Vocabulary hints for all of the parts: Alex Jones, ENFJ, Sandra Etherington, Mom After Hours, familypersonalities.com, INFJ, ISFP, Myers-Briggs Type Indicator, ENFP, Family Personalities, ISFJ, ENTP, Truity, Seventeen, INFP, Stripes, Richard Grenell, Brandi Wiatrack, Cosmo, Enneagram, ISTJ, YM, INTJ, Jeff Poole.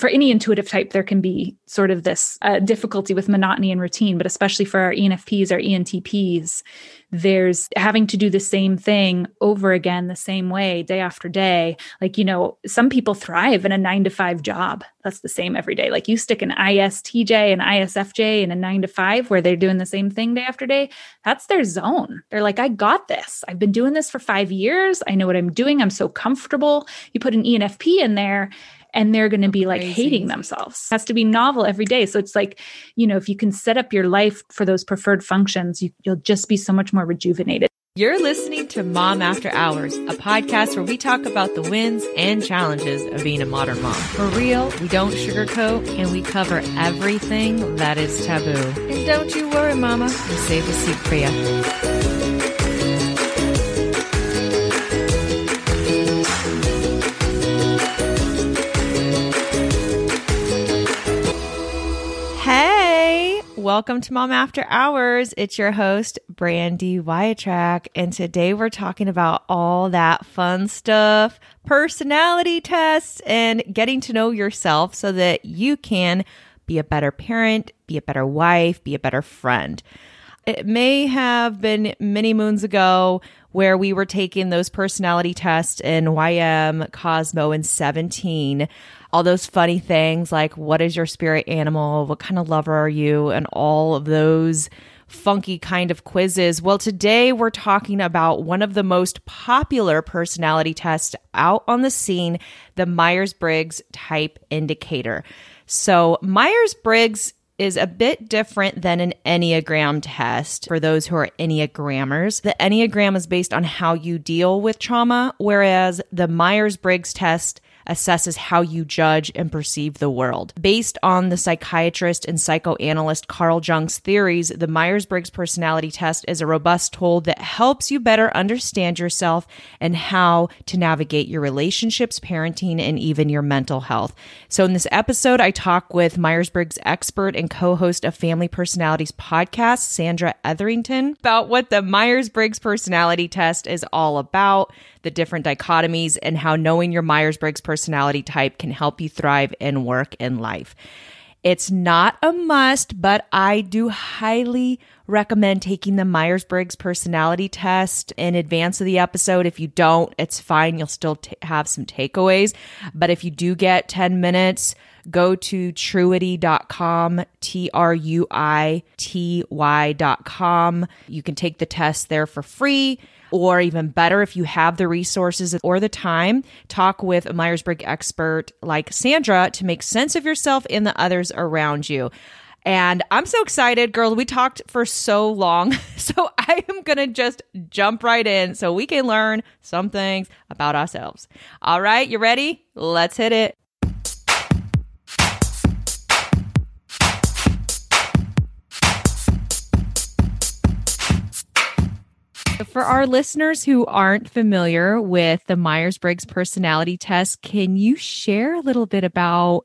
for any intuitive type, there can be sort of this difficulty with monotony and routine, but especially for our ENFPs, our ENTPs, there's having to do the same thing over again, the same way, day after day. Like, you know, some people thrive in a 9-to-5 job. That's the same every day. Like you stick an ISTJ and ISFJ in a 9-to-5 where they're doing the same thing day after day. That's their zone. They're like, I got this. I've been doing this for 5 years. I know what I'm doing. I'm so comfortable. You put an ENFP in there and they're going to be like hating themselves. It has to be novel every day. So it's like, you know, if you can set up your life for those preferred functions, you'll just be so much more rejuvenated. You're listening to Mom After Hours, a podcast where we talk about the wins and challenges of being a modern mom. For real, we don't sugarcoat and we cover everything that is taboo. And don't you worry, Mama, we saved a seat for you. Welcome to Mom After Hours. It's your host, Brandi Wiatrack, and today we're talking about all that fun stuff, personality tests, and getting to know yourself so that you can be a better parent, be a better wife, be a better friend. It may have been many moons ago where we were taking those personality tests in YM, Cosmo, and 17. All those funny things like, what is your spirit animal? What kind of lover are you? And all of those funky kind of quizzes. Well, today we're talking about one of the most popular personality tests out on the scene, the Myers-Briggs Type Indicator. So Myers-Briggs is a bit different than an Enneagram test for those who are Enneagrammers. The Enneagram is based on how you deal with trauma, whereas the Myers-Briggs test assesses how you judge and perceive the world. Based on the psychiatrist and psychoanalyst Carl Jung's theories, the Myers-Briggs personality test is a robust tool that helps you better understand yourself and how to navigate your relationships, parenting, and even your mental health. So in this episode, I talk with Myers-Briggs expert and co-host of Family Personalities podcast, Sandra Etherington, about what the Myers-Briggs personality test is all about, the different dichotomies, and how knowing your Myers-Briggs personality type can help you thrive in work and life. It's not a must, but I do highly recommend taking the Myers-Briggs personality test in advance of the episode. If you don't, it's fine. You'll still have some takeaways. But if you do get 10 minutes, go to Truity.com, Truity.com. You can take the test there for free. Or even better, if you have the resources or the time, talk with a Myers-Briggs expert like Sandra to make sense of yourself and the others around you. And I'm so excited, girl. We talked for so long, so I am going to just jump right in so we can learn some things about ourselves. All right, you ready? Let's hit it. For our listeners who aren't familiar with the Myers-Briggs personality test, can you share a little bit about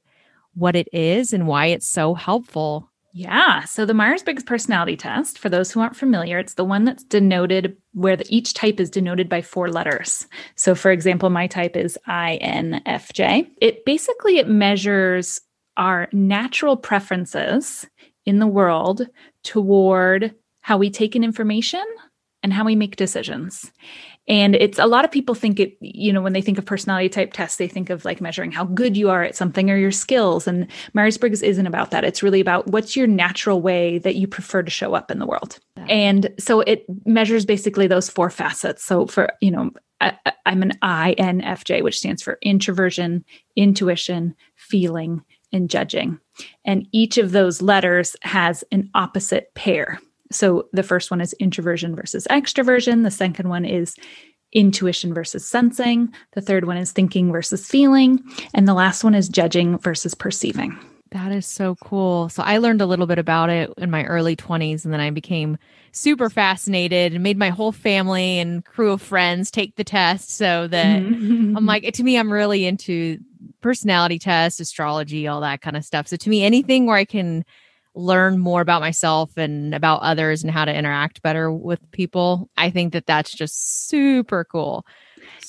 what it is and why it's so helpful? Yeah. So the Myers-Briggs personality test, for those who aren't familiar, it's the one that's denoted where each type is denoted by 4 letters. So for example, my type is INFJ. It measures our natural preferences in the world toward how we take in information and how we make decisions. And it's a lot of people think it, you know, when they think of personality type tests, they think of like measuring how good you are at something or your skills. And Myers-Briggs isn't about that. It's really about what's your natural way that you prefer to show up in the world. Yeah. And so it measures basically those 4 facets. So for, you know, I'm an INFJ, which stands for introversion, intuition, feeling, and judging. And each of those letters has an opposite pair. So the first one is introversion versus extroversion. The second one is intuition versus sensing. The third one is thinking versus feeling. And the last one is judging versus perceiving. That is so cool. So I learned a little bit about it in my early 20s, and then I became super fascinated and made my whole family and crew of friends take the test so that I'm like, to me, I'm really into personality tests, astrology, all that kind of stuff. So to me, anything where I can learn more about myself and about others and how to interact better with people, I think that's just super cool.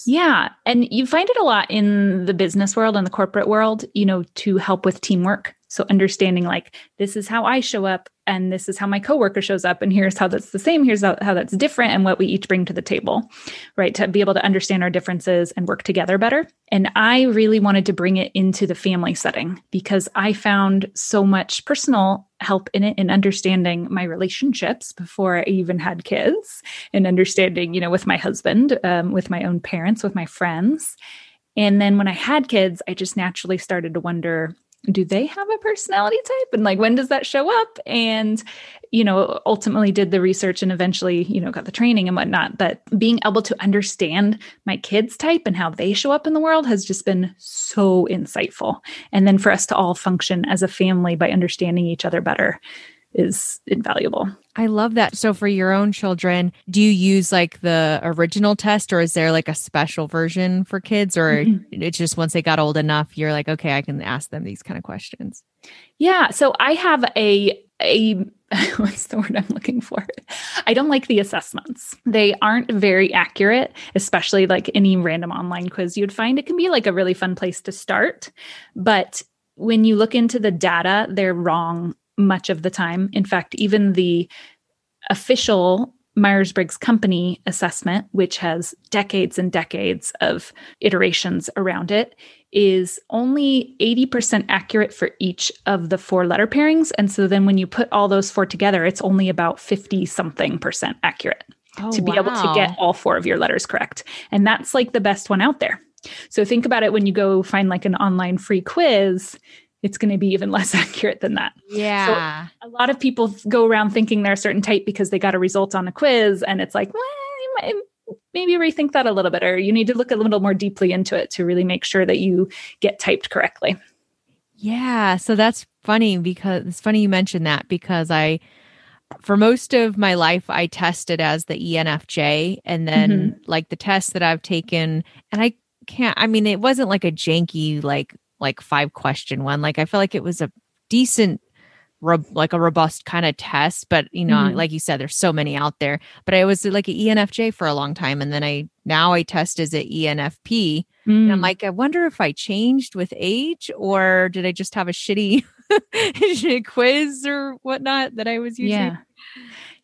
Yeah. And you find it a lot in the business world and the corporate world, you know, to help with teamwork. So understanding like, this is how I show up and this is how my coworker shows up and here's how that's the same, here's how that's different and what we each bring to the table, right? To be able to understand our differences and work together better. And I really wanted to bring it into the family setting because I found so much personal help in it and understanding my relationships before I even had kids and understanding, you know, with my husband, with my own parents, with my friends. And then when I had kids, I just naturally started to wonder, do they have a personality type? And like, when does that show up? And, you know, ultimately did the research and eventually, you know, got the training and whatnot. But being able to understand my kids' type and how they show up in the world has just been so insightful. And then for us to all function as a family by understanding each other better is invaluable. I love that. So for your own children, do you use like the original test or is there like a special version for kids or it's just once they got old enough, you're like, okay, I can ask them these kind of questions? Yeah. So I have a what's the word I'm looking for? I don't like the assessments. They aren't very accurate, especially like any random online quiz you'd find. It can be like a really fun place to start. But when you look into the data, they're wrong much of the time. In fact, even the official Myers-Briggs company assessment, which has decades and decades of iterations around it, is only 80% accurate for each of the four letter pairings. And so then when you put all those four together, it's only about 50-something% accurate to be able to get all four of your letters correct. And that's like the best one out there. So think about it when you go find like an online free quiz, it's going to be even less accurate than that. Yeah. So a lot of people go around thinking they're a certain type because they got a result on a quiz and it's like, well, maybe rethink that a little bit, or you need to look a little more deeply into it to really make sure that you get typed correctly. Yeah. So that's funny because it's funny you mentioned that because for most of my life, I tested as the ENFJ and then like the tests that I've taken and it wasn't like a janky, like 5-question one. Like, I feel like it was a decent, like a robust kind of test, but you know, like you said, there's so many out there, but I was like an ENFJ for a long time. And then now I test as an ENFP and I'm like, I wonder if I changed with age or did I just have a shitty quiz or whatnot that I was using?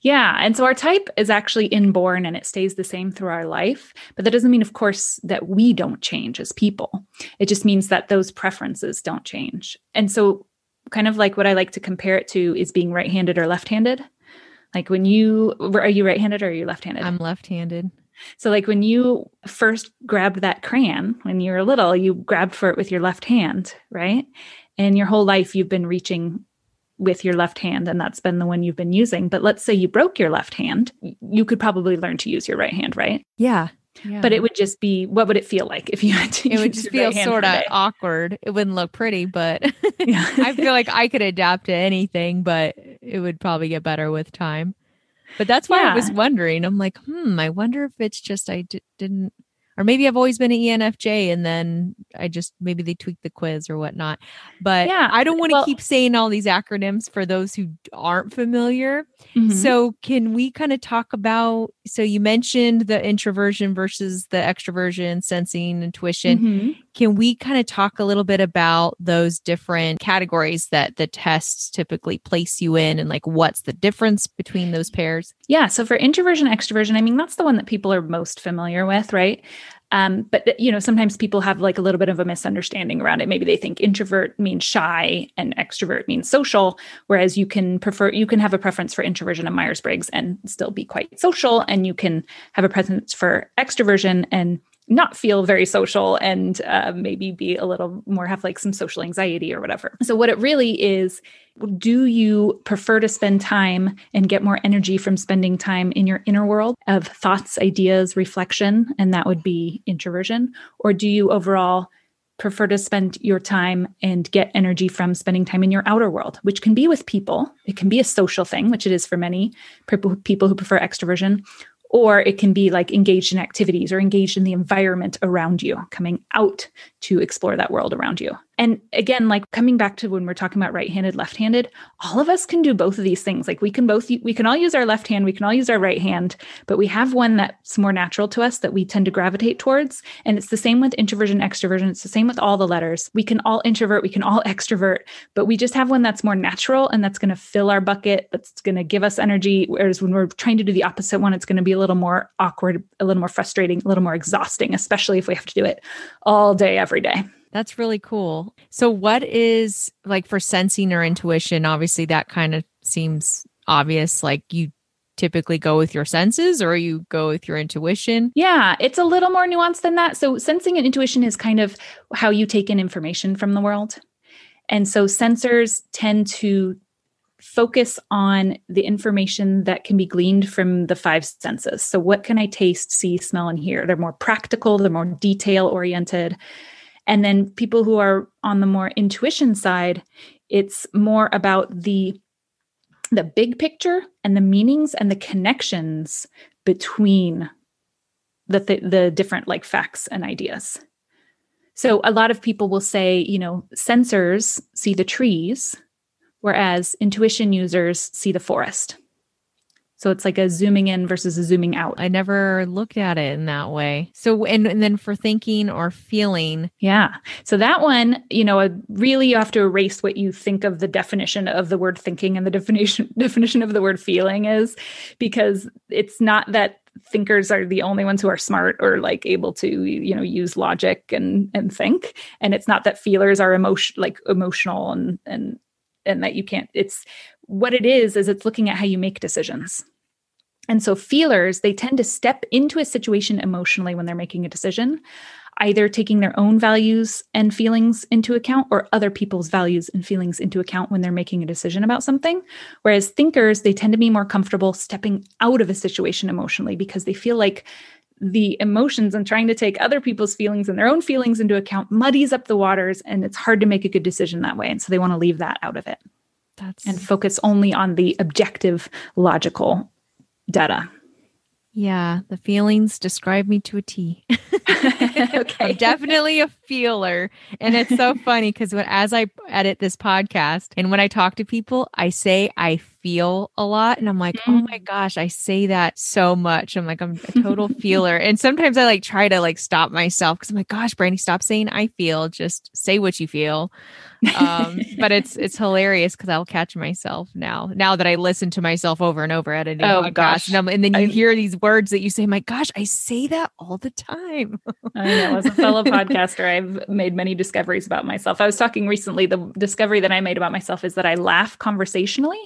Yeah. And so our type is actually inborn and it stays the same through our life. But that doesn't mean, of course, that we don't change as people. It just means that those preferences don't change. And so kind of like what I like to compare it to is being right-handed or left-handed. Like are you right-handed or are you left-handed? I'm left-handed. So like when you first grabbed that crayon, when you were little, you grabbed for it with your left hand, right? And your whole life you've been reaching with your left hand, and that's been the one you've been using. But let's say you broke your left hand, you could probably learn to use your right hand, right? Yeah. But it would just be, what would it feel like if you had to use your right hand? It would just feel sort of awkward. It wouldn't look pretty, but I feel like I could adapt to anything, but it would probably get better with time. But that's why I was wondering. I'm like, I wonder if it's just I didn't. Or maybe I've always been an ENFJ and then maybe they tweaked the quiz or whatnot. But yeah, I don't want to keep saying all these acronyms for those who aren't familiar. So can we kind of talk about, so you mentioned the introversion versus the extroversion, sensing, intuition. Can we kind of talk a little bit about those different categories that the tests typically place you in and like, what's the difference between those pairs? Yeah. So for introversion, extroversion, I mean, that's the one that people are most familiar with, right? But, you know, sometimes people have like a little bit of a misunderstanding around it. Maybe they think introvert means shy and extrovert means social, whereas you can have a preference for introversion and Myers-Briggs and still be quite social. And you can have a preference for extroversion and not feel very social and maybe be a little more, have like some social anxiety or whatever. So what it really is, do you prefer to spend time and get more energy from spending time in your inner world of thoughts, ideas, reflection, and that would be introversion? Or do you overall prefer to spend your time and get energy from spending time in your outer world, which can be with people? It can be a social thing, which it is for many people who prefer extroversion. Or it can be like engaged in activities or engaged in the environment around you, coming out to explore that world around you. And again, like coming back to when we're talking about right-handed, left-handed, all of us can do both of these things. Like we can all use our left hand, we can all use our right hand, but we have one that's more natural to us that we tend to gravitate towards. And it's the same with introversion, extroversion. It's the same with all the letters. We can all introvert, we can all extrovert, but we just have one that's more natural and that's going to fill our bucket. That's going to give us energy. Whereas when we're trying to do the opposite one, it's going to be a little more awkward, a little more frustrating, a little more exhausting, especially if we have to do it all day, every day. That's really cool. So what is like for sensing or intuition? Obviously that kind of seems obvious. Like you typically go with your senses or you go with your intuition? Yeah, it's a little more nuanced than that. So sensing and intuition is kind of how you take in information from the world. And so sensors tend to focus on the information that can be gleaned from the five senses. So what can I taste, see, smell, and hear? They're more practical, they're more detail oriented. And then people who are on the more intuition side, it's more about the big picture and the meanings and the connections between the different like facts and ideas. So a lot of people will say, you know, sensors see the trees, whereas intuition users see the forest. So it's like a zooming in versus a zooming out. I never looked at it in that way. So, and then for thinking or feeling. Yeah. So that one, you know, really you have to erase what you think of the definition of the word thinking and the definition of the word feeling is, because it's not that thinkers are the only ones who are smart or like able to, you know, use logic and think. And it's not that feelers are emotional and that you can't, it's what it is it's looking at how you make decisions. And so feelers, they tend to step into a situation emotionally when they're making a decision, either taking their own values and feelings into account or other people's values and feelings into account when they're making a decision about something. Whereas thinkers, they tend to be more comfortable stepping out of a situation emotionally because they feel like the emotions and trying to take other people's feelings and their own feelings into account muddies up the waters, and it's hard to make a good decision that way. And so they want to leave that out of it and focus only on the objective, logical data. Yeah. The feelings describe me to a T. Okay. I'm definitely a feeler. And it's so funny because as I edit this podcast and when I talk to people, I say I feel a lot. And I'm like, oh my gosh, I say that so much. I'm like, I'm a total feeler. And sometimes I like try to like stop myself because I'm like, gosh, Brandi, stop saying I feel, just say what you feel. But it's hilarious because I'll catch myself now that I listen to myself over and over editing. Oh gosh. And then you hear these words that you say, my gosh, I say that all the time. I know. As a fellow podcaster, I've made many discoveries about myself. I was talking recently, the discovery that I made about myself is that I laugh conversationally.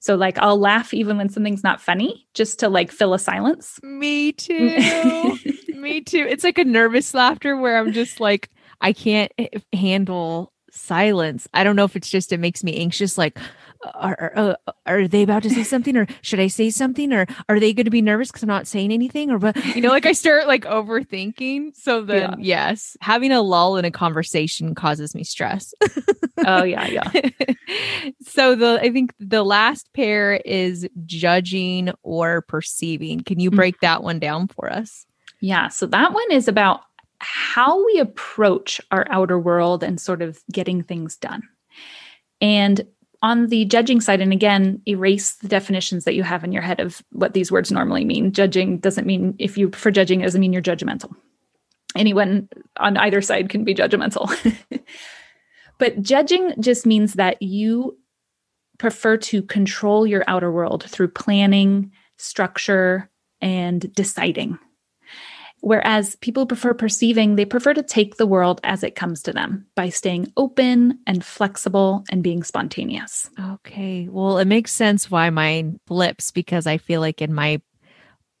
So like I'll laugh even when something's not funny, just to like fill a silence. Me too. Me too. It's like a nervous laughter where I'm just like, I can't handle silence. I don't know if it's just, it makes me anxious. Like, are they about to say something, or should I say something, or are they going to be nervous because I'm not saying anything, or, you know, like I start like overthinking. So then yes, having a lull in a conversation causes me stress. Oh yeah. Yeah. So I think the last pair is judging or perceiving. Can you break that one down for us? Yeah. So that one is about how we approach our outer world and sort of getting things done. And on the judging side, and again, erase the definitions that you have in your head of what these words normally mean. Judging doesn't mean, if you prefer judging, it doesn't mean you're judgmental. Anyone on either side can be judgmental. But judging just means that you prefer to control your outer world through planning, structure, and deciding. Whereas people prefer perceiving, they prefer to take the world as it comes to them by staying open and flexible and being spontaneous. Okay. Well, it makes sense why mine flips, because I feel like in my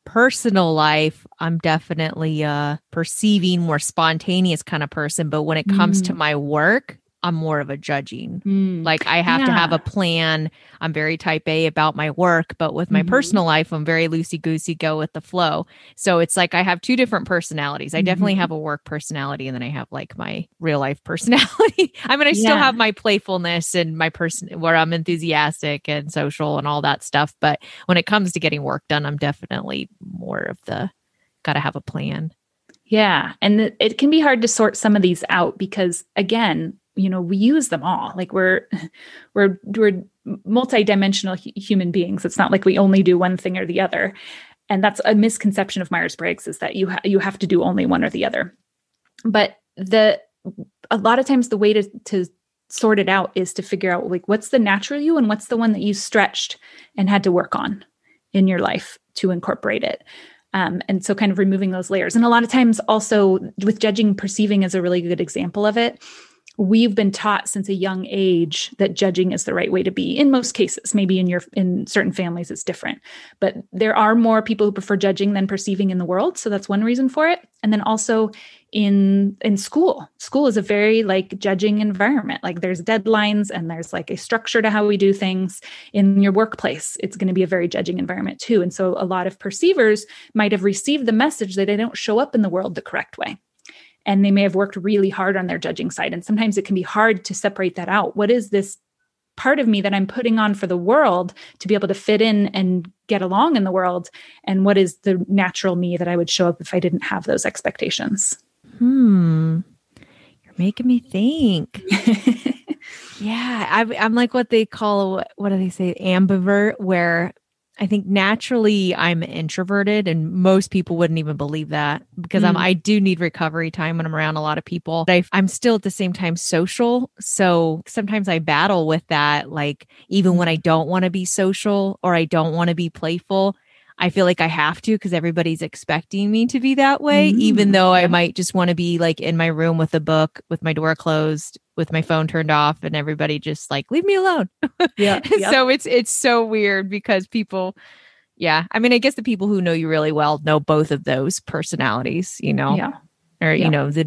personal life, I'm definitely a perceiving, more spontaneous kind of person. But when it comes to my work, I'm more of a judging. Like I have to have a plan. I'm very type A about my work, but with my personal life, I'm very loosey-goosey, go with the flow. So it's like I have two different personalities. I definitely have a work personality, and then I have like my real life personality. I mean, I still have my playfulness and my person where I'm enthusiastic and social and all that stuff. But when it comes to getting work done, I'm definitely more of the gotta have a plan. Yeah. And it can be hard to sort some of these out because again, you know, we use them all. Like we're multidimensional human beings. It's not like we only do one thing or the other. And that's a misconception of Myers-Briggs, is that you have to do only one or the other. But a lot of times the way to sort it out is to figure out, like, what's the natural you and what's the one that you stretched and had to work on in your life to incorporate it. And so kind of removing those layers. And a lot of times also with judging, perceiving is a really good example of it. We've been taught since a young age that judging is the right way to be in most cases. Maybe in certain families it's different, but there are more people who prefer judging than perceiving in the world. So that's one reason for it. And then also in school is a very like judging environment. Like there's deadlines and there's like a structure to how we do things. In your workplace, it's going to be a very judging environment too. And so a lot of perceivers might have received the message that they don't show up in the world the correct way. And they may have worked really hard on their judging side. And sometimes it can be hard to separate that out. What is this part of me that I'm putting on for the world to be able to fit in and get along in the world? And what is the natural me that I would show up if I didn't have those expectations? You're making me think. Yeah. I'm like what do they say? Ambivert, where I think naturally I'm introverted, and most people wouldn't even believe that, because I do need recovery time when I'm around a lot of people. But I'm still at the same time social. So sometimes I battle with that. Like even when I don't want to be social or I don't want to be playful, I feel like I have to, because everybody's expecting me to be that way, even though I might just want to be like in my room with a book, with my door closed, with my phone turned off, and everybody just like, leave me alone. Yeah. Yep. So it's so weird, because people, I mean, I guess the people who know you really well know both of those personalities, you know, you know, your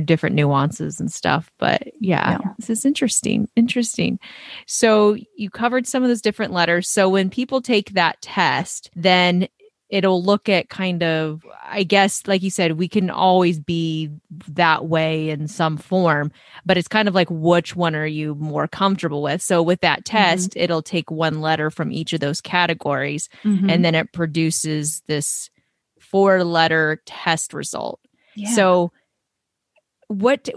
different nuances and stuff. But this is interesting. So you covered some of those different letters. So when people take that test, then it'll look at kind of, I guess, like you said, we can always be that way in some form, but it's kind of like, which one are you more comfortable with? So with that test, it'll take one letter from each of those categories, and then it produces this 4-letter test result. Yeah. So what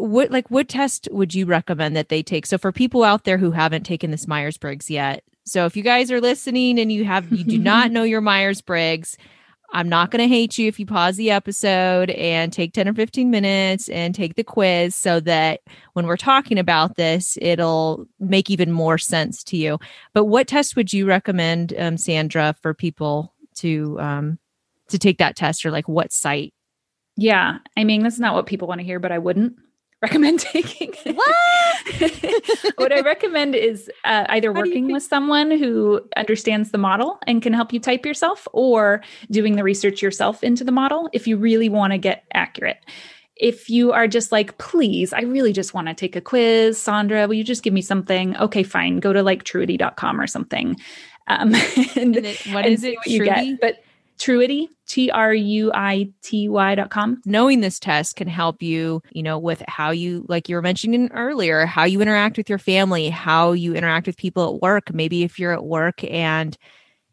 test would you recommend that they take? So for people out there who haven't taken this Myers-Briggs yet, so if you guys are listening and you do not know your Myers-Briggs, I'm not going to hate you if you pause the episode and take 10 or 15 minutes and take the quiz, so that when we're talking about this, it'll make even more sense to you. But what test would you recommend, Sandra, for people to take that test, or like what site? Yeah. I mean, that's not what people want to hear, but I wouldn't recommend taking it. What? What I recommend is either working with someone who understands the model and can help you type yourself, or doing the research yourself into the model if you really want to get accurate. If you are just like, please, I really just want to take a quiz, Sandra, will you just give me something? Okay, fine. Go to like Truity.com or something. Truity, Truity.com. Knowing this test can help you, you know, with how you, like you were mentioning earlier, how you interact with your family, how you interact with people at work. Maybe if you're at work and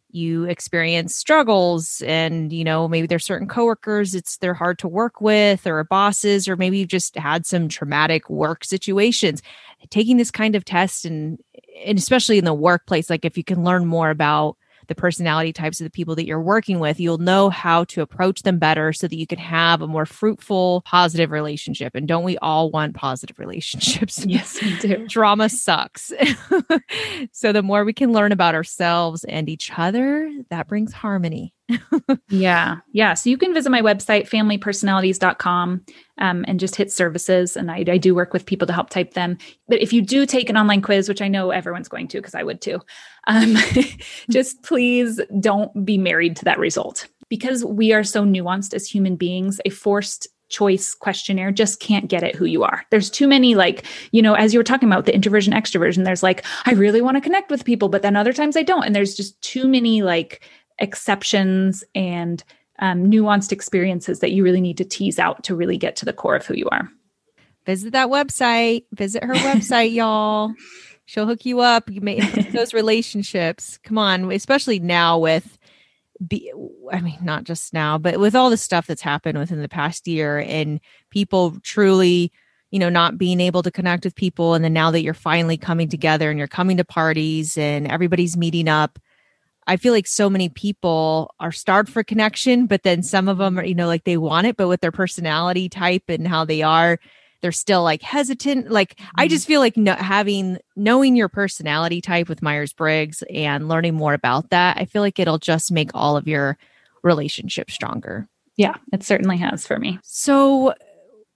you experience struggles, and, you know, maybe there's certain coworkers they're hard to work with, or bosses, or maybe you've just had some traumatic work situations. Taking this kind of test, and especially in the workplace, like if you can learn more about the personality types of the people that you're working with, you'll know how to approach them better, so that you can have a more fruitful, positive relationship. And don't we all want positive relationships? Yes, we do. Drama sucks. So the more we can learn about ourselves and each other, that brings harmony. Yeah. So you can visit my website, familypersonalities.com, and just hit services. And I do work with people to help type them. But if you do take an online quiz, which I know everyone's going to, because I would too, just please don't be married to that result, because we are so nuanced as human beings. A forced choice questionnaire just can't get at who you are. There's too many, like, you know, as you were talking about the introversion, extroversion, there's like, I really want to connect with people, but then other times I don't. And there's just too many like exceptions and nuanced experiences that you really need to tease out to really get to the core of who you are. Visit that website. Visit her website, y'all. She'll hook you up. You may those relationships. Come on, especially now with, I mean, not just now, but with all the stuff that's happened within the past year, and people truly, you know, not being able to connect with people. And then now that you're finally coming together and you're coming to parties and everybody's meeting up, I feel like so many people are starved for connection, but then some of them are, you know, like they want it, but with their personality type and how they are, they're still like hesitant. Like, I just feel like knowing your personality type with Myers-Briggs and learning more about that, I feel like it'll just make all of your relationships stronger. Yeah, it certainly has for me. So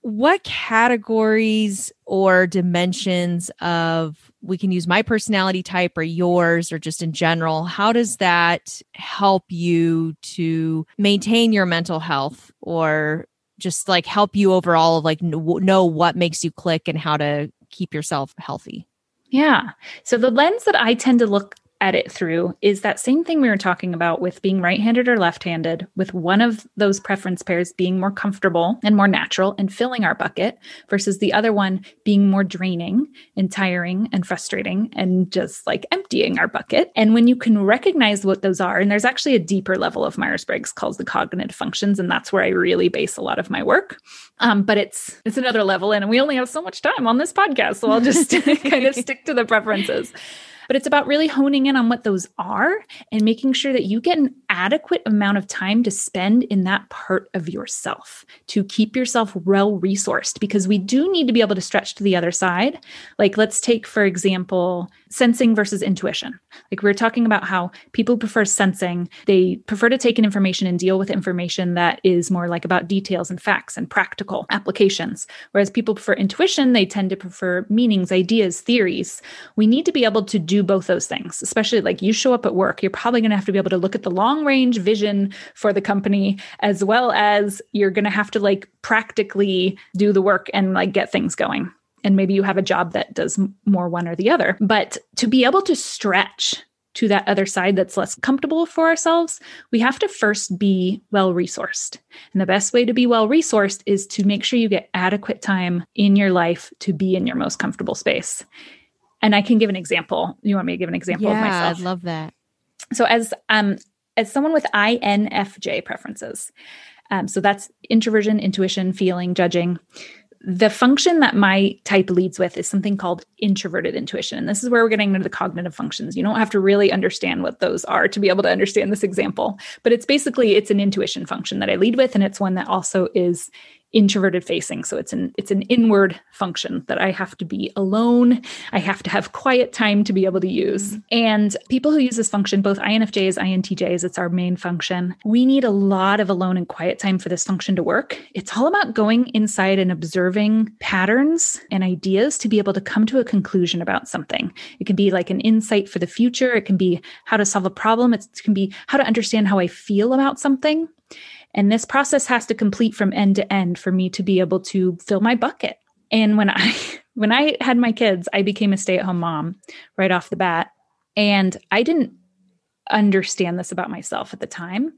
what categories or dimensions of, we can use my personality type or yours or just in general, how does that help you to maintain your mental health or just like help you overall, like know what makes you click and how to keep yourself healthy? Yeah. So the lens that I tend to look at it through is that same thing we were talking about with being right-handed or left-handed, with one of those preference pairs being more comfortable and more natural and filling our bucket versus the other one being more draining and tiring and frustrating and just like emptying our bucket. And when you can recognize what those are, and there's actually a deeper level of Myers-Briggs called the cognitive functions, and that's where I really base a lot of my work. But it's another level, and we only have so much time on this podcast, so I'll just kind of stick to the preferences. But it's about really honing in on what those are and making sure that you get an adequate amount of time to spend in that part of yourself to keep yourself well-resourced, because we do need to be able to stretch to the other side. Like, let's take, for example, sensing versus intuition. Like, we were talking about how people who prefer sensing, they prefer to take in information and deal with information that is more like about details and facts and practical applications. Whereas people prefer intuition, they tend to prefer meanings, ideas, theories. We need to be able to do both those things, especially like you show up at work, you're probably going to have to be able to look at the long range vision for the company, as well as you're going to have to like practically do the work and like get things going. And maybe you have a job that does more one or the other. But to be able to stretch to that other side that's less comfortable for ourselves, we have to first be well-resourced. And the best way to be well-resourced is to make sure you get adequate time in your life to be in your most comfortable space. And I can give an example. You want me to give an example of myself? Yeah, I'd love that. So as someone with INFJ preferences, so that's introversion, intuition, feeling, judging. The function that my type leads with is something called introverted intuition. And this is where we're getting into the cognitive functions. You don't have to really understand what those are to be able to understand this example, but it's basically, it's an intuition function that I lead with. And it's one that also is introverted facing. So it's an inward function that I have to be alone. I have to have quiet time to be able to use. And people who use this function, both INFJs, INTJs, it's our main function. We need a lot of alone and quiet time for this function to work. It's all about going inside and observing patterns and ideas to be able to come to a conclusion about something. It can be like an insight for the future. It can be how to solve a problem. It can be how to understand how I feel about something. And this process has to complete from end to end for me to be able to fill my bucket. And when I had my kids, I became a stay-at-home mom right off the bat. And I didn't understand this about myself at the time.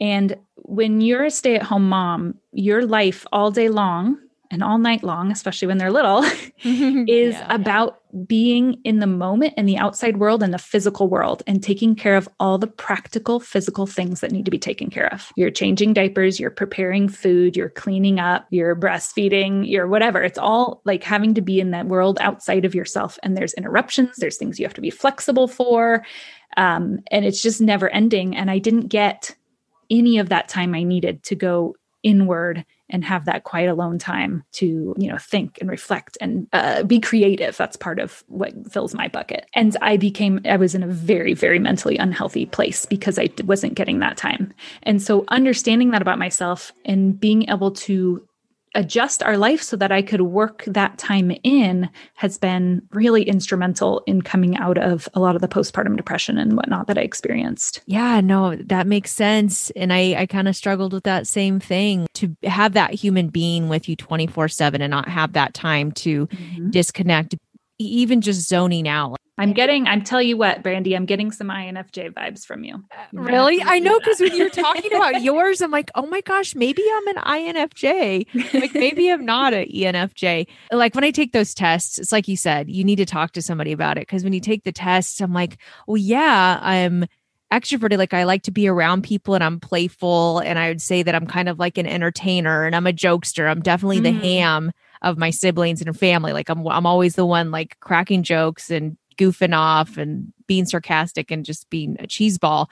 And when you're a stay-at-home mom, your life all day long and all night long, especially when they're little, is about being in the moment and the outside world and the physical world and taking care of all the practical physical things that need to be taken care of. You're changing diapers, you're preparing food, you're cleaning up, you're breastfeeding, you're whatever. It's all like having to be in that world outside of yourself. And there's interruptions, there's things you have to be flexible for. And it's just never ending. And I didn't get any of that time I needed to go inward and have that quiet alone time to, you know, think and reflect and be creative. That's part of what fills my bucket. And I was in a very, very mentally unhealthy place because I wasn't getting that time. And so understanding that about myself and being able to adjust our life so that I could work that time in has been really instrumental in coming out of a lot of the postpartum depression and whatnot that I experienced. Yeah, no, that makes sense. And I kind of struggled with that same thing, to have that human being with you 24/7 and not have that time to disconnect, even just zoning out. I'm getting some INFJ vibes from you. Really? I know, because when you're talking about yours, I'm like, oh my gosh, maybe I'm an INFJ. Like, maybe I'm not an ENFJ. Like, when I take those tests, it's like you said, you need to talk to somebody about it. Because when you take the tests, I'm like, well, yeah, I'm extroverted. Like, I like to be around people and I'm playful. And I would say that I'm kind of like an entertainer and I'm a jokester. I'm definitely the ham of my siblings and family. Like I'm always the one like cracking jokes and goofing off and being sarcastic and just being a cheese ball.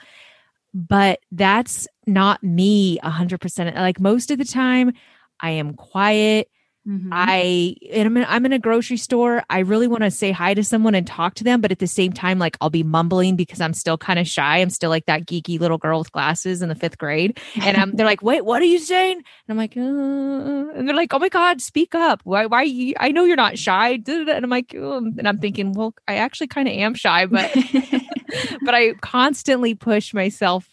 But that's not me 100%. Like most of the time I am quiet. Mm-hmm. I'm in a grocery store. I really want to say hi to someone and talk to them. But at the same time, like I'll be mumbling because I'm still kind of shy. I'm still like that geeky little girl with glasses in the fifth grade. And they're like, wait, what are you saying? And I'm like, and they're like, oh my God, speak up. Why you, I know you're not shy. And I'm like, and I'm thinking, well, I actually kind of am shy, but, but I constantly push myself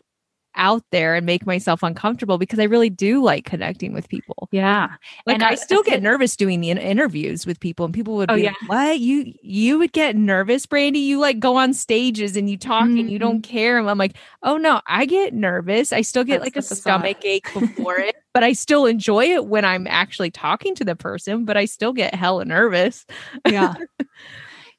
out there and make myself uncomfortable because I really do like connecting with people. Yeah. Like and I still get nervous doing the interviews with people, and people would be like, what? You would get nervous, Brandi? You like go on stages and you talk and you don't care. And I'm like, oh no, I get nervous. I still get a stomach ache before it, but I still enjoy it when I'm actually talking to the person, but I still get hella nervous. Yeah.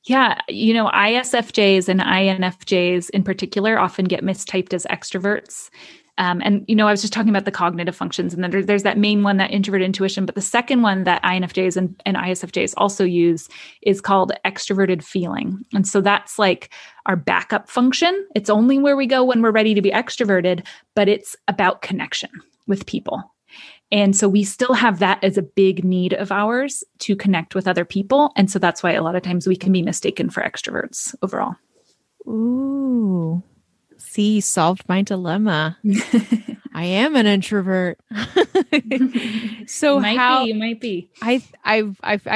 Yeah. You know, ISFJs and INFJs in particular often get mistyped as extroverts. And, you know, I was just talking about the cognitive functions, and then there's that main one, that introvert intuition. But the second one that INFJs and ISFJs also use is called extroverted feeling. And so that's like our backup function. It's only where we go when we're ready to be extroverted, but it's about connection with people. And so we still have that as a big need of ours to connect with other people. And so that's why a lot of times we can be mistaken for extroverts overall. Ooh, see, solved my dilemma. I am an introvert. So you might be. I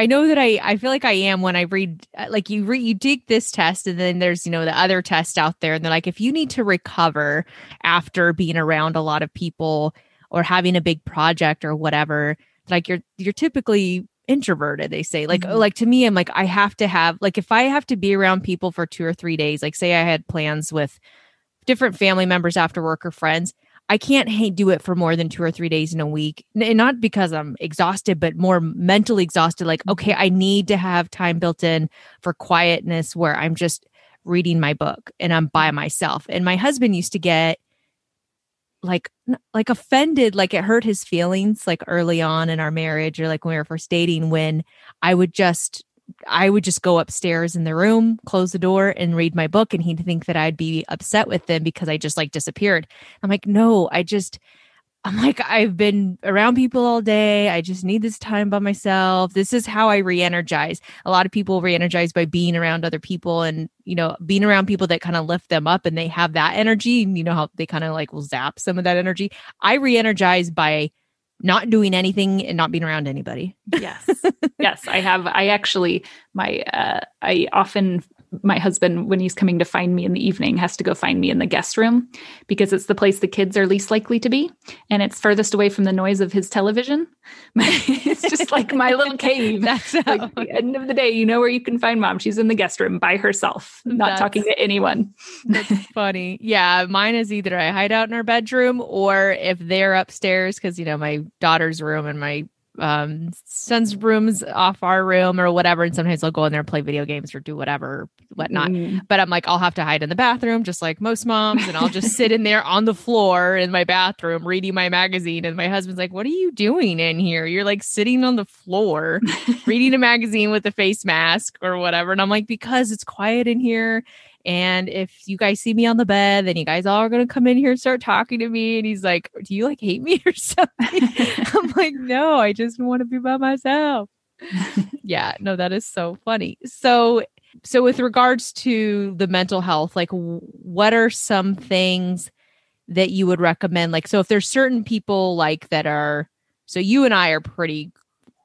know that I feel like I am when I read, like you dig this test, and then there's, you know, the other test out there. And they're like, if you need to recover after being around a lot of people or having a big project or whatever, like you're typically introverted, they say. Like, like to me, I'm like, I have to have, like, if I have to be around people for 2 or 3 days, like say I had plans with different family members after work or friends, I can't do it for more than 2 or 3 days in a week. And not because I'm exhausted, but more mentally exhausted. Like, okay, I need to have time built in for quietness where I'm just reading my book and I'm by myself. And my husband used to get like offended, like it hurt his feelings, like early on in our marriage, or like when we were first dating, when I would just go upstairs in the room, close the door, and read my book, and he'd think that I'd be upset with him because I just like disappeared. I'm like, no, I've been around people all day. I just need this time by myself. This is how I re-energize. A lot of people re-energize by being around other people, and, you know, being around people that kind of lift them up and they have that energy, and you know how they kind of like will zap some of that energy. I re-energize by not doing anything and not being around anybody. Yes. Yes. My husband, when he's coming to find me in the evening, has to go find me in the guest room because it's the place the kids are least likely to be. And it's furthest away from the noise of his television. It's just like my little cave. That's like the end of the day, you know where you can find Mom. She's in the guest room by herself, not talking to anyone. That's funny. Yeah. Mine is either I hide out in our bedroom, or if they're upstairs, because, you know, my daughter's room and my son's room's off our room or whatever. And sometimes I'll go in there and play video games or do whatever, whatnot. But I'm like, I'll have to hide in the bathroom, just like most moms. And I'll just sit in there on the floor in my bathroom, reading my magazine. And my husband's like, what are you doing in here? You're like sitting on the floor, reading a magazine with a face mask or whatever. And I'm like, because it's quiet in here. And if you guys see me on the bed, then you guys all are going to come in here and start talking to me. And he's like, do you like hate me or something? I'm like, no, I just want to be by myself. Yeah, no, that is so funny. So with regards to the mental health, like what are some things that you would recommend? Like, so if there's certain people like that are, so you and I are pretty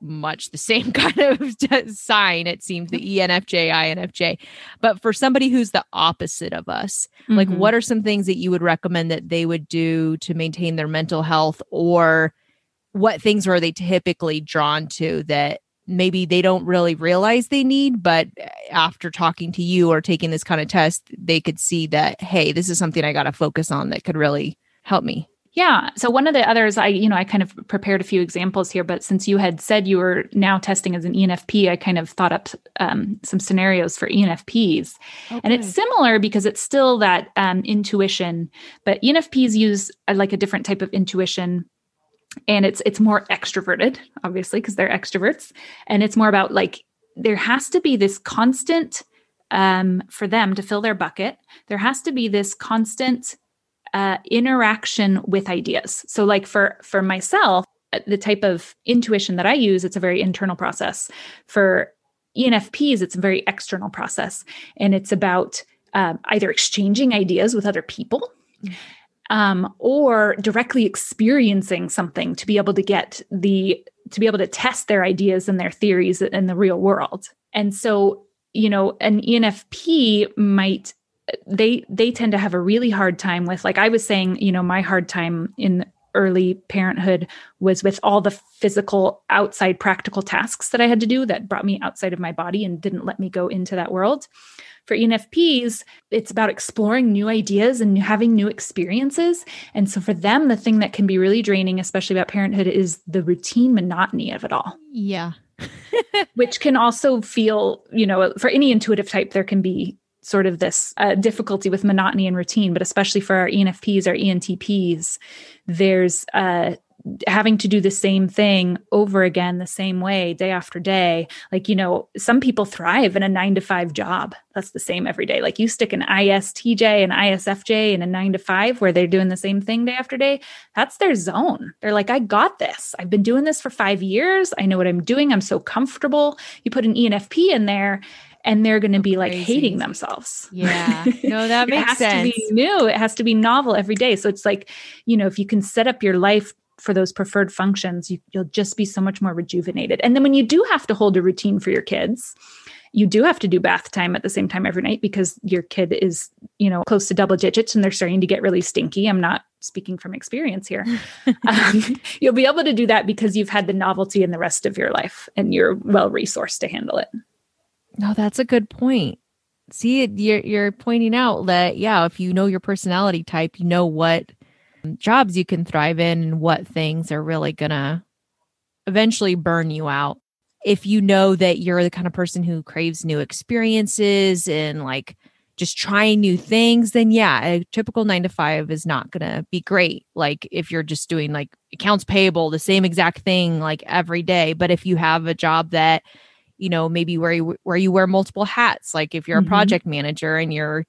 much the same kind of sign, it seems, the ENFJ, INFJ. But for somebody who's the opposite of us, like what are some things that you would recommend that they would do to maintain their mental health, or what things are they typically drawn to that maybe they don't really realize they need, but after talking to you or taking this kind of test, they could see that, hey, this is something I got to focus on that could really help me. Yeah. So one of the others, I kind of prepared a few examples here, but since you had said you were now testing as an ENFP, I kind of thought up some scenarios for ENFPs. Okay. And it's similar because it's still that intuition, but ENFPs use like a different type of intuition And it's more extroverted, obviously, because they're extroverts. And it's more about like, there has to be this constant, for them to fill their bucket, there has to be this constant interaction with ideas. So like for myself, the type of intuition that I use, it's a very internal process. For ENFPs, it's a very external process. And it's about either exchanging ideas with other people, or directly experiencing something to be able to test their ideas and their theories in the real world. And so, you know, an ENFP might, they tend to have a really hard time with, like I was saying, you know, my hard time in early parenthood was with all the physical outside practical tasks that I had to do that brought me outside of my body and didn't let me go into that world. For ENFPs, it's about exploring new ideas and having new experiences. And so for them, the thing that can be really draining, especially about parenthood, is the routine monotony of it all. Yeah. Which can also feel, you know, for any intuitive type, there can be sort of this difficulty with monotony and routine, but especially for our ENFPs, our ENTPs, there's having to do the same thing over again, the same way, day after day. Like, you know, some people thrive in a 9-to-5 job. That's the same every day. Like you stick an ISTJ and ISFJ in a 9-to-5 where they're doing the same thing day after day. That's their zone. They're like, I got this. I've been doing this for 5 years. I know what I'm doing. I'm so comfortable. You put an ENFP in there and they're going to be like hating themselves. Yeah. No, that makes sense. It has to be new. It has to be novel every day. So it's like, you know, if you can set up your life for those preferred functions, you'll just be so much more rejuvenated. And then when you do have to hold a routine for your kids, you do have to do bath time at the same time every night because your kid is, you know, close to double digits and they're starting to get really stinky. I'm not speaking from experience here. You'll be able to do that because you've had the novelty in the rest of your life and you're well-resourced to handle it. No, that's a good point. See, you're pointing out that, yeah, if you know your personality type, you know what jobs you can thrive in and what things are really going to eventually burn you out. If you know that you're the kind of person who craves new experiences and like just trying new things, then yeah, a typical 9-to-5 is not going to be great. Like if you're just doing like accounts payable, the same exact thing like every day. But if you have a job that, you know, maybe where you wear multiple hats, like if you're a project manager and you're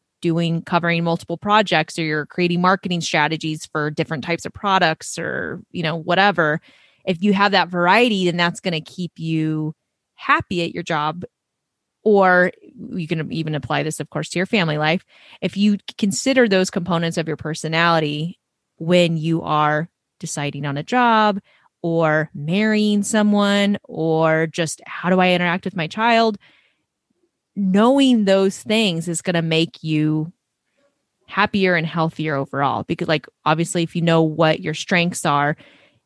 covering multiple projects, or you're creating marketing strategies for different types of products, or, you know, whatever. If you have that variety, then that's going to keep you happy at your job. Or you can even apply this, of course, to your family life. If you consider those components of your personality when you are deciding on a job or marrying someone, or just how do I interact with my child? Knowing those things is going to make you happier and healthier overall. Because like, obviously, if you know what your strengths are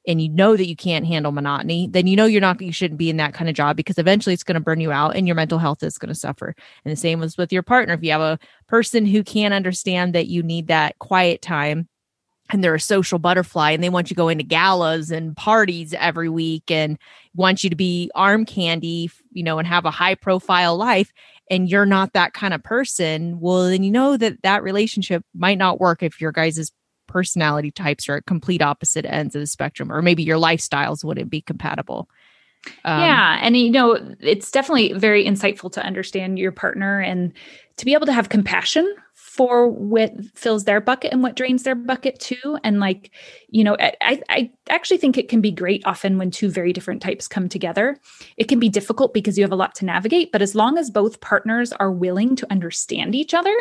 and you know that you can't handle monotony, then you know you shouldn't be in that kind of job, because eventually it's going to burn you out and your mental health is going to suffer. And the same was with your partner. If you have a person who can't understand that you need that quiet time and they're a social butterfly and they want you going to galas and parties every week and want you to be arm candy, you know, and have a high profile life, and you're not that kind of person, well, then you know that relationship might not work if your guys' personality types are at complete opposite ends of the spectrum, or maybe your lifestyles wouldn't be compatible. Yeah. And, you know, it's definitely very insightful to understand your partner and to be able to have compassion for what fills their bucket and what drains their bucket too. And like, you know, I actually think it can be great often when two very different types come together. It can be difficult because you have a lot to navigate, but as long as both partners are willing to understand each other,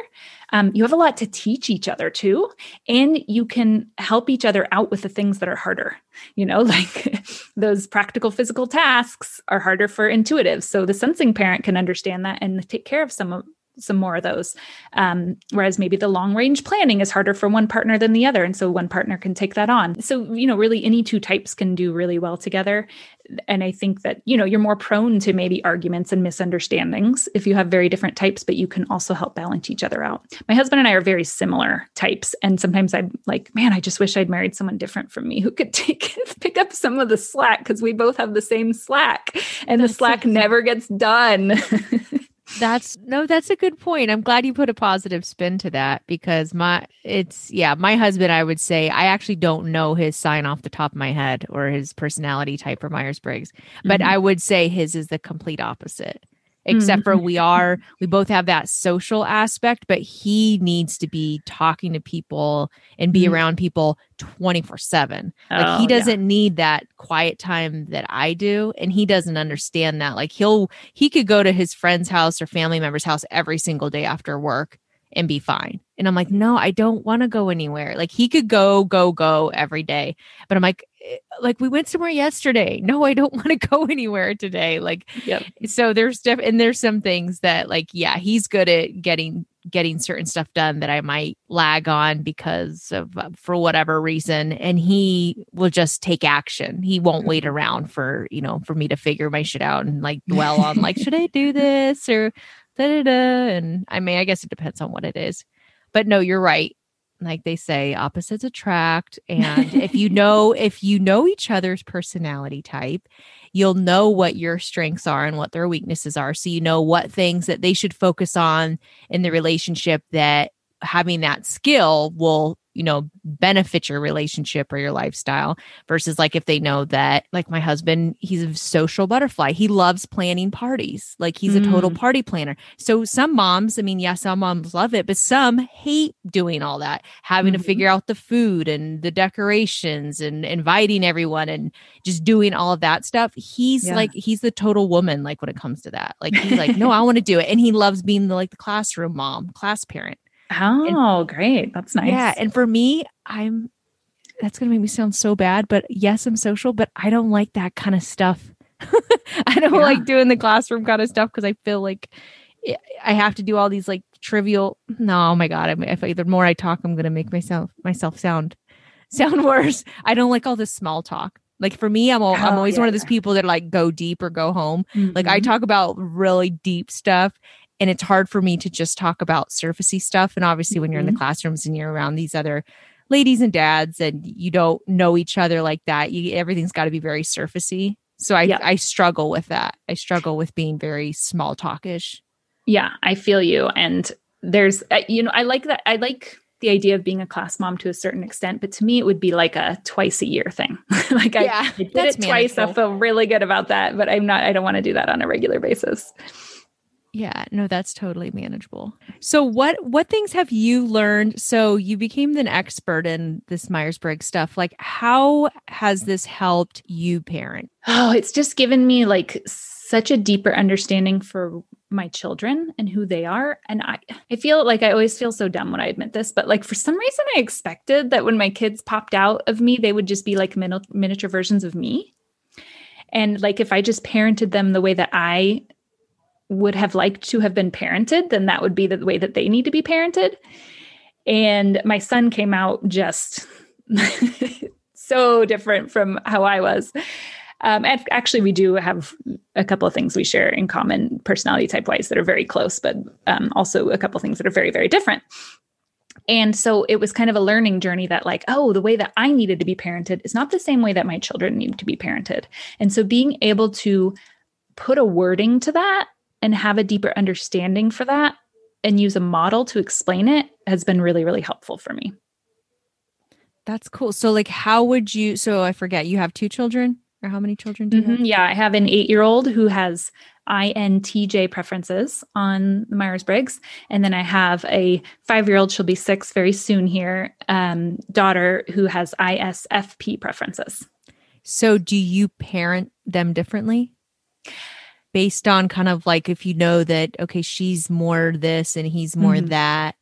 you have a lot to teach each other too. And you can help each other out with the things that are harder, you know, like those practical physical tasks are harder for intuitives. So the sensing parent can understand that and take care of some more of those. Whereas maybe the long range planning is harder for one partner than the other. And so one partner can take that on. So, you know, really any two types can do really well together. And I think that, you know, you're more prone to maybe arguments and misunderstandings if you have very different types, but you can also help balance each other out. My husband and I are very similar types. And sometimes I'm like, man, I just wish I'd married someone different from me who could pick up some of the slack, because we both have the same slack and the slack never gets done. That's a good point. I'm glad you put a positive spin to that, because my husband, I would say, I actually don't know his sign off the top of my head or his personality type for Myers-Briggs, but I would say his is the complete opposite, except for we both have that social aspect, but he needs to be talking to people and be around people 24/7. Like, he doesn't need that quiet time that I do. And he doesn't understand that. Like, he could go to his friend's house or family member's house every single day after work and be fine. And I'm like, no, I don't want to go anywhere. Like, he could go every day. But I'm like we went somewhere yesterday. No, I don't want to go anywhere today. Like, so there's some things that, like, he's good at getting certain stuff done that I might lag on because of, for whatever reason. And he will just take action. He won't wait around for me to figure my shit out and like dwell on like, should I do this or da-da-da? And I mean, I guess it depends on what it is, but no, you're right. Like they say, opposites attract. And if you know each other's personality type, you'll know what your strengths are and what their weaknesses are. So you know what things that they should focus on in the relationship, that having that skill will, benefit your relationship or your lifestyle, versus like if they know that, like my husband, he's a social butterfly. He loves planning parties. Like, he's a total party planner. So some moms, some moms love it, but some hate doing all that, having to figure out the food and the decorations and inviting everyone and just doing all of that stuff. He's the total woman. Like, when it comes to that, like, he's like, no, I want to do it. And he loves being the classroom mom, class parent. Oh, and, great. That's nice. Yeah. And for me, that's going to make me sound so bad, but yes, I'm social, but I don't like that kind of stuff. I don't like doing the classroom kind of stuff, because I feel like I have to do all these like trivial. No, oh my God. I feel like the more I talk, I'm going to make myself sound worse. I don't like all this small talk. Like, for me, I'm always one of those people that like go deep or go home. Like, I talk about really deep stuff. And it's hard for me to just talk about surfacey stuff. And obviously when you're in the classrooms and you're around these other ladies and dads and you don't know each other like that, everything's got to be very surfacey. So I struggle with that. I struggle with being very small talkish. Yeah, I feel you. And there's, I like that. I like the idea of being a class mom to a certain extent, but to me, it would be like a twice a year thing. Like, I did it twice. I feel really good about that, but I don't want to do that on a regular basis. Yeah, no, that's totally manageable. So what things have you learned? So you became an expert in this Myers-Briggs stuff. Like, how has this helped you parent? Oh, it's just given me like such a deeper understanding for my children and who they are. And I feel like I always feel so dumb when I admit this, but like, for some reason I expected that when my kids popped out of me, they would just be like miniature versions of me. And like, if I just parented them the way that I would have liked to have been parented, then that would be the way that they need to be parented. And my son came out just so different from how I was. And actually, we do have a couple of things we share in common personality type wise that are very close, but also a couple of things that are very, very different. And so it was kind of a learning journey that like, oh, the way that I needed to be parented is not the same way that my children need to be parented. And so being able to put a wording to that and have a deeper understanding for that and use a model to explain it has been really, really helpful for me. That's cool. So like, I forget, you have 2 children, or how many children do you have? Yeah, I have an 8-year-old who has INTJ preferences on Myers-Briggs. And then I have a 5-year-old, she'll be 6 very soon here, daughter who has ISFP preferences. So do you parent them differently? Based on kind of like, if you know that, okay, she's more this and he's more that,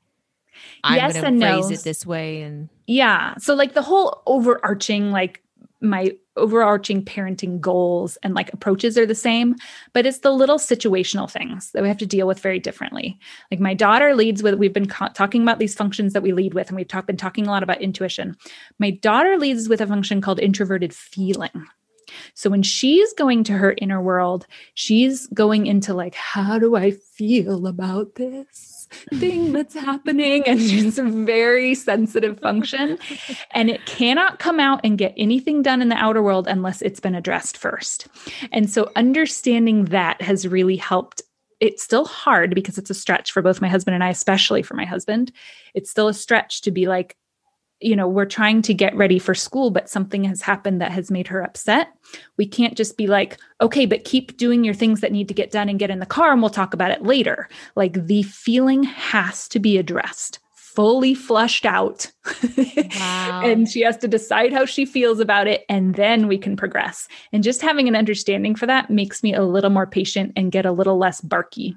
I'm going to phrase it this way. And yeah. So like the whole overarching, like my overarching parenting goals and like approaches are the same, but it's the little situational things that we have to deal with very differently. Like my daughter leads with, we've been talking about these functions that we lead with, and we've been talking a lot about intuition. My daughter leads with a function called introverted feeling. So when she's going to her inner world, she's going into like, how do I feel about this thing that's happening? And it's a very sensitive function. And it cannot come out and get anything done in the outer world unless it's been addressed first. And so understanding that has really helped it's still hard because it's a stretch for both my husband and I, especially for my husband. It's still a stretch to be like, you know, we're trying to get ready for school, but something has happened that has made her upset. We can't just be like, okay, but keep doing your things that need to get done and get in the car and we'll talk about it later. Like the feeling has to be addressed, fully flushed out. Wow. And she has to decide how she feels about it. And then we can progress. And just having an understanding for that makes me a little more patient and get a little less barky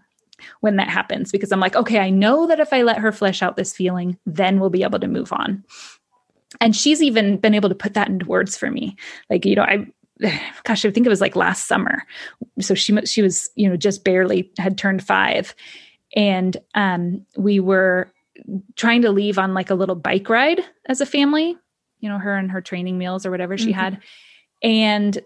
when that happens, because I'm like, okay, I know that if I let her flesh out this feeling, then we'll be able to move on. And she's even been able to put that into words for me. Like, you know, I think it was like last summer. So she was, you know, just barely had turned 5, and we were trying to leave on like a little bike ride as a family, you know, her and her training meals or whatever she had. And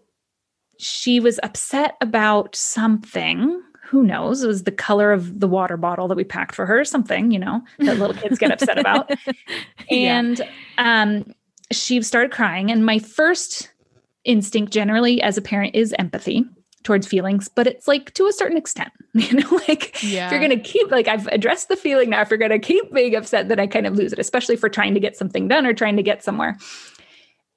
she was upset about something. Who knows? It was the color of the water bottle that we packed for her, something, you know, that little kids get upset about. And she started crying. And my first instinct generally as a parent is empathy towards feelings, but it's like to a certain extent, you know, like if you're going to keep, like I've addressed the feeling now, if you're going to keep being upset, then I kind of lose it, especially for trying to get something done or trying to get somewhere.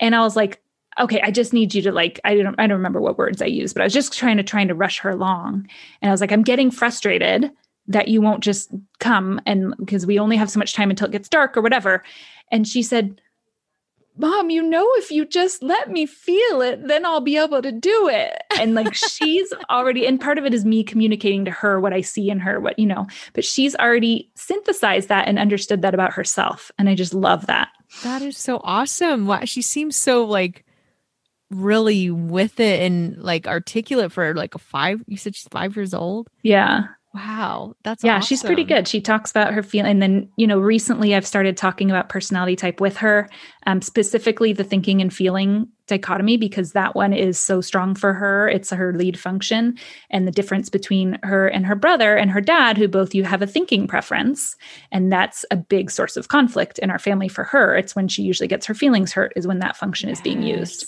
And I was like, okay, I just need you to like, I don't remember what words I used, but I was just trying to rush her along. And I was like, I'm getting frustrated that you won't just come, and because we only have so much time until it gets dark or whatever. And she said, Mom, you know, if you just let me feel it, then I'll be able to do it. And like, she's already, and part of it is me communicating to her what I see in her, what, you know, but she's already synthesized that and understood that about herself. And I just love that. That is so awesome. Wow. She seems so like, really with it and like articulate for like a 5. You said she's 5 years old. Yeah. Wow. That's awesome. She's pretty good. She talks about her feeling. And then, you know, recently I've started talking about personality type with her, specifically the thinking and feeling dichotomy, because that one is so strong for her. It's her lead function, and the difference between her and her brother and her dad, who both you have a thinking preference. And that's a big source of conflict in our family for her. It's when she usually gets her feelings hurt is when that function is being used.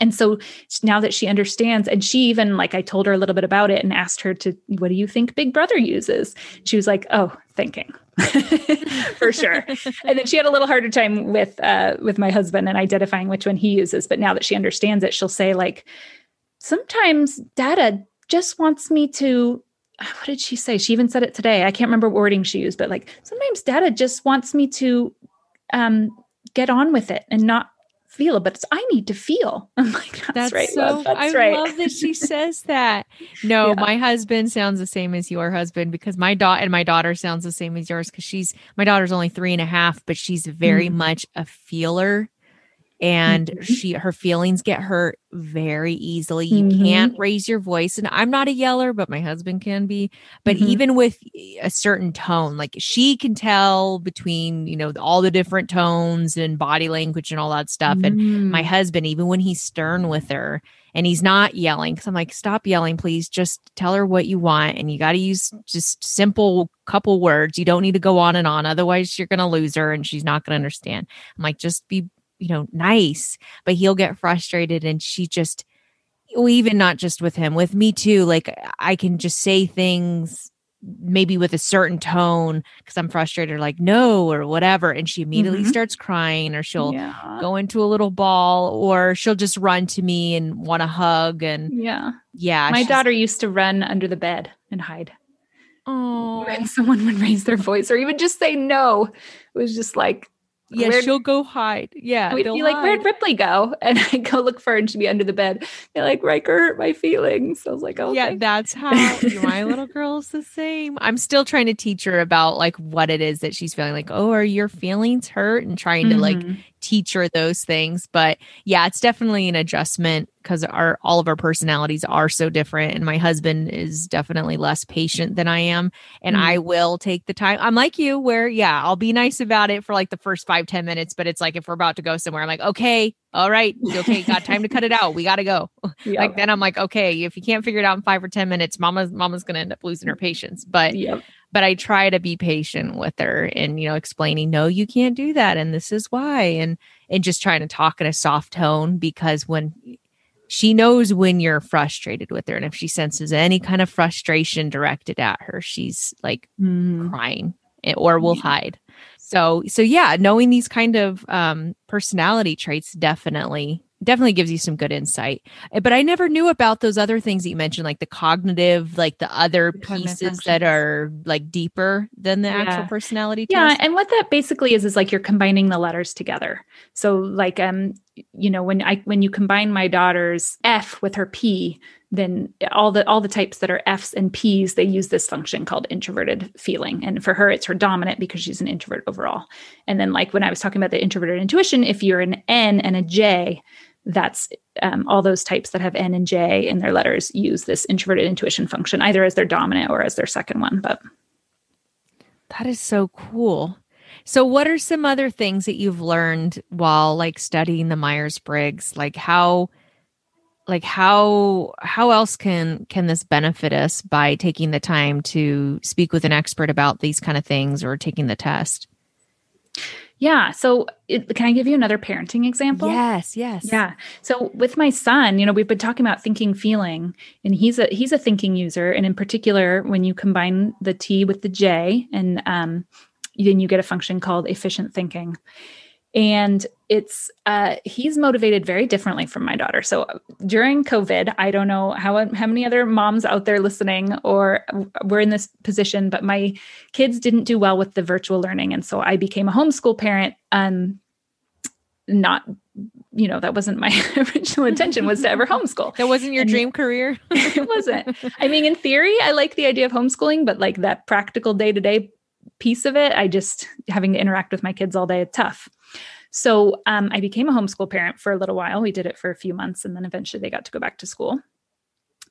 And so now that she understands, and she even like, I told her a little bit about it and asked her to, what do you think Big Brother uses? She was like, oh, thinking for sure. And then she had a little harder time with my husband and identifying which one he uses. But now that she understands it, she'll say like, sometimes Dada just wants me to, what did she say? She even said it today. I can't remember what wording she used, but like, sometimes Dada just wants me to get on with it and not feel, but it's, I need to feel. I'm like, that's right. So, love, that's right. I love that she says that. No, my husband sounds the same as your husband, because my daughter sounds the same as yours. Cause my daughter's only 3.5, but she's very much a feeler, and her feelings get hurt very easily. You can't raise your voice, and I'm not a yeller, but my husband can be, but even with a certain tone, like she can tell between, you know, all the different tones and body language and all that stuff. And my husband, even when he's stern with her and he's not yelling, cause I'm like, stop yelling, please just tell her what you want. And you got to use just simple couple words. You don't need to go on and on. Otherwise you're going to lose her and she's not going to understand. I'm like, just be, you know, nice. But he'll get frustrated, and she just, even not just with him, with me too. Like I can just say things maybe with a certain tone because I'm frustrated, like no or whatever, and she immediately starts crying, or she'll go into a little ball, or she'll just run to me and want to hug. And my daughter used to run under the bed and hide. Oh, and someone would raise their voice or even just say no. It was just like. Yeah, she'll go hide. Yeah, we'd be like, where'd Ripley go? And I go look for her, and she'd be under the bed. They're like, Riker hurt my feelings. So I was like, oh, yeah, that's how my little girl's the same. I'm still trying to teach her about like what it is that she's feeling. Like, oh, are your feelings hurt? And trying to like teach her those things. But yeah, it's definitely an adjustment because all of our personalities are so different. And my husband is definitely less patient than I am. And I will take the time. I'm like you where, I'll be nice about it for like the first 5-10 minutes. But it's like, if we're about to go somewhere, I'm like, okay, all right. Okay. Got time to cut it out. We got to go. Yep. Like then I'm like, okay, if you can't figure it out in 5 or 10 minutes, mama's going to end up losing her patience. But But I try to be patient with her and, you know, explaining, no, you can't do that. And this is why, and just trying to talk in a soft tone, because when She knows when you're frustrated with her. And if she senses any kind of frustration directed at her, she's like crying or will hide. So yeah, knowing these kind of personality traits definitely gives you some good insight. But I never knew about those other things that you mentioned, like the cognitive, like the other pieces that are like deeper than the actual personality test. Yeah. And what that basically is like you're combining the letters together. So like, you know, when you combine my daughter's F with her P, then all the types that are Fs and Ps, they use this function called introverted feeling. And for her, it's her dominant because she's an introvert overall. And then like when I was talking about the introverted intuition, if you're an N and a J, that's all those types that have N and J in their letters use this introverted intuition function, either as their dominant or as their second one. But that is so cool. So what are some other things that you've learned while like studying the Myers-Briggs? Like how else can this benefit us by taking the time to speak with an expert about these kind of things or taking the test? Yeah. So can I give you another parenting example? Yes. Yeah. So with my son, you know, we've been talking about thinking, feeling, and he's a thinking user. And in particular, when you combine the T with the J and, then you get a function called efficient thinking. And it's, he's motivated very differently from my daughter. So during COVID, I don't know how many other moms out there listening or were in this position, but my kids didn't do well with the virtual learning. And so I became a homeschool parent. Not, you know, that wasn't my original intention was to ever homeschool. That wasn't your dream career? It wasn't. I mean, in theory, I like the idea of homeschooling, but like that practical day-to-day piece of it, I just having to interact with my kids all day is tough. So I became a homeschool parent for a little while. We did it for a few months and then eventually they got to go back to school.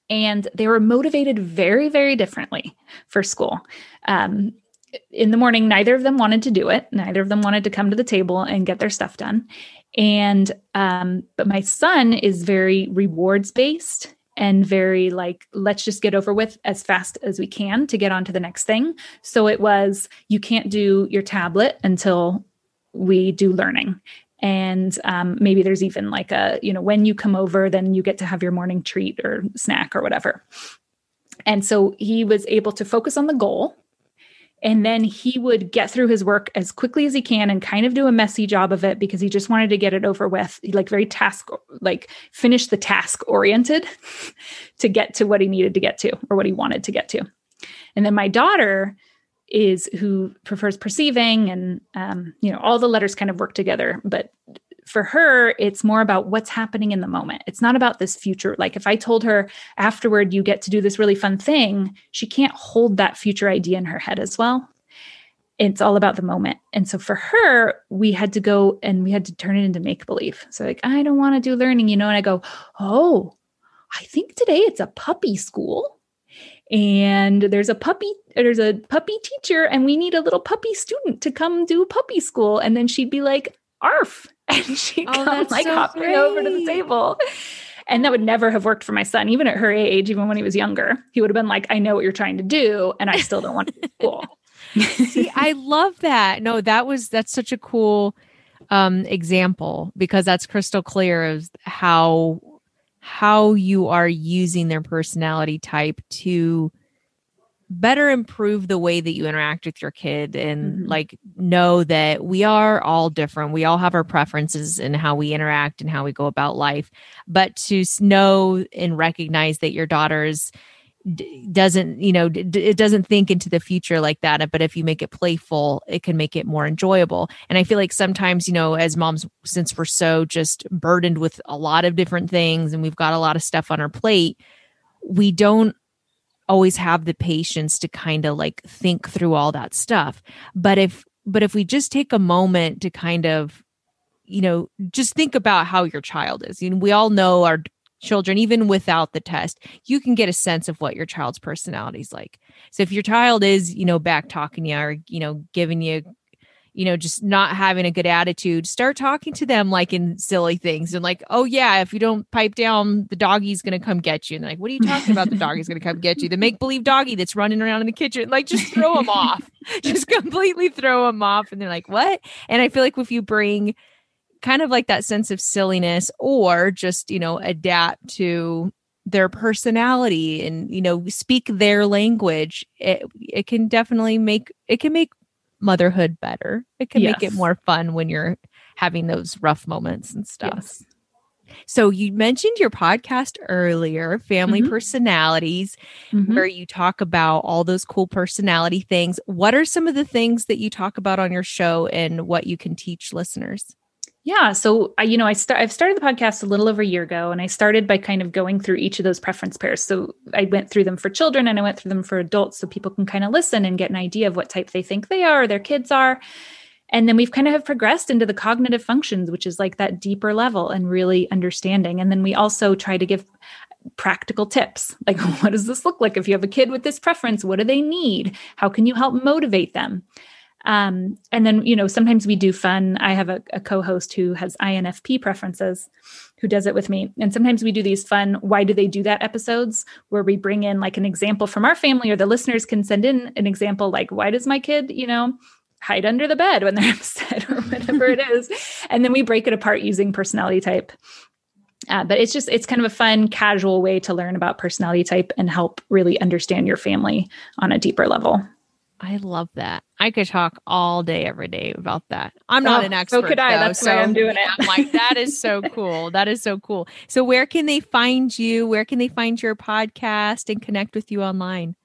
And they were motivated very, very differently for school. In the morning, neither of them wanted to do it. Neither of them wanted to come to the table and get their stuff done. And but my son is very rewards-based and very like, let's just get over with as fast as we can to get on to the next thing. So it was, you can't do your tablet until we do learning. And maybe there's even like a, you know, when you come over, then you get to have your morning treat or snack or whatever. And so he was able to focus on the goal. And then he would get through his work as quickly as he can and kind of do a messy job of it because he just wanted to get it over with. He like very finish the task oriented to get to what he needed to get to or what he wanted to get to. And then my daughter is who prefers perceiving and, you know, all the letters kind of work together, but for her, it's more about what's happening in the moment. It's not about this future. Like if I told her afterward, you get to do this really fun thing, she can't hold that future idea in her head as well. It's all about the moment. And so for her, we had to go and we had to turn it into make-believe. So like, I don't want to do learning, you know, and I go, oh, I think today it's a puppy school. And there's a puppy teacher and we need a little puppy student to come do puppy school. And then she'd be like, arf. And she'd come like hopping over to the table. And that would never have worked for my son, even at her age, even when he was younger. He would have been like, I know what you're trying to do. And I still don't want to do school. See, I love that. No, that's such a cool example because that's crystal clear of how you are using their personality type to better improve the way that you interact with your kid and like know that we are all different. We all have our preferences in how we interact and how we go about life, but to know and recognize that your daughter's doesn't, you know, it doesn't think into the future like that. But if you make it playful, it can make it more enjoyable. And I feel like sometimes, you know, as moms, since we're so just burdened with a lot of different things and we've got a lot of stuff on our plate, we don't always have the patience to kind of like think through all that stuff. But if we just take a moment to kind of, you know, just think about how your child is, you know, we all know our children, even without the test, you can get a sense of what your child's personality is like. So if your child is, you know, back talking you or, you know, giving you, you know, just not having a good attitude, start talking to them like in silly things and like, oh yeah, if you don't pipe down, the doggy's going to come get you. And like, what are you talking about? The doggy's going to come get you. The make-believe doggy that's running around in the kitchen, like just throw them off, just completely throw them off. And they're like, what? And I feel like if you bring kind of like that sense of silliness, or just, you know, adapt to their personality and, you know, speak their language. It can definitely make motherhood better. It can make it more fun when you're having those rough moments and stuff. Yes. So you mentioned your podcast earlier, Family Personalities, where you talk about all those cool personality things. What are some of the things that you talk about on your show and what you can teach listeners? Yeah. So, I've started the podcast a little over a year ago, and I started by kind of going through each of those preference pairs. So I went through them for children and I went through them for adults, so people can kind of listen and get an idea of what type they think they are, or their kids are. And then we've kind of have progressed into the cognitive functions, which is like that deeper level and really understanding. And then we also try to give practical tips. Like, what does this look like? If you have a kid with this preference, what do they need? How can you help motivate them? And then, sometimes we do fun. I have a co-host who has INFP preferences, who does it with me. And sometimes we do these fun, why do they do that episodes, where we bring in like an example from our family, or the listeners can send in an example, like, why does my kid, hide under the bed when they're upset, or whatever it is. And then we break it apart using personality type. But it's kind of a fun, casual way to learn about personality type and help really understand your family on a deeper level. I love that. I could talk all day, every day about that. I'm not an expert. So could I. Though, that's why I'm doing it. I'm like, that is so cool. That is so cool. So where can they find you? Where can they find your podcast and connect with you online?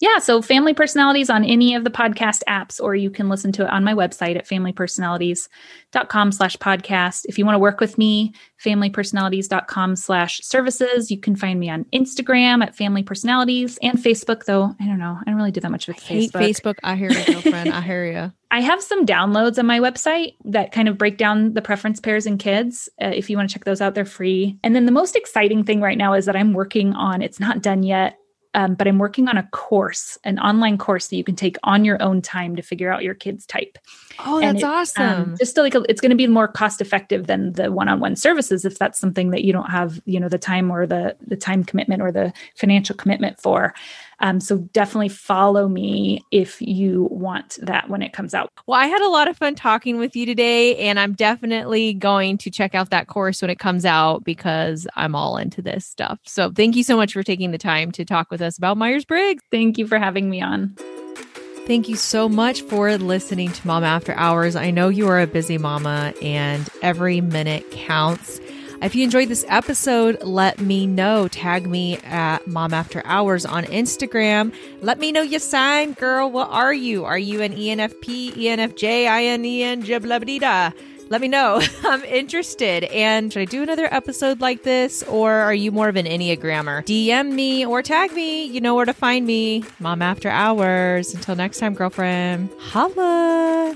Yeah. So Family Personalities on any of the podcast apps, or you can listen to it on my website at familypersonalities.com/podcast. If you want to work with me, familypersonalities.com/services. You can find me on Instagram at Family Personalities, and Facebook, though. I don't know. I don't really do that much with Facebook. I hate Facebook. I hear you, girlfriend. I hear you. I have some downloads on my website that kind of break down the preference pairs and kids. If you want to check those out, they're free. And then the most exciting thing right now is that I'm working on, it's not done yet, but I'm working on a course, an online course that you can take on your own time to figure out your kid's type. Oh, that's awesome. Just to it's going to be more cost effective than the one-on-one services, if that's something that you don't have, the time or the time commitment or the financial commitment for. So definitely follow me if you want that when it comes out. Well, I had a lot of fun talking with you today, and I'm definitely going to check out that course when it comes out, because I'm all into this stuff. So thank you so much for taking the time to talk with us about Myers-Briggs. Thank you for having me on. Thank you so much for listening to Mom After Hours. I know you are a busy mama, and every minute counts. If you enjoyed this episode, let me know. Tag me at Mom After Hours on Instagram. Let me know your sign, girl. What are you? Are you an ENFP, ENFJ, INENJ, blah, blah, blah? Let me know. I'm interested. And should I do another episode like this, or are you more of an Enneagrammer? DM me or tag me. You know where to find me. Mom After Hours. Until next time, girlfriend. Holla.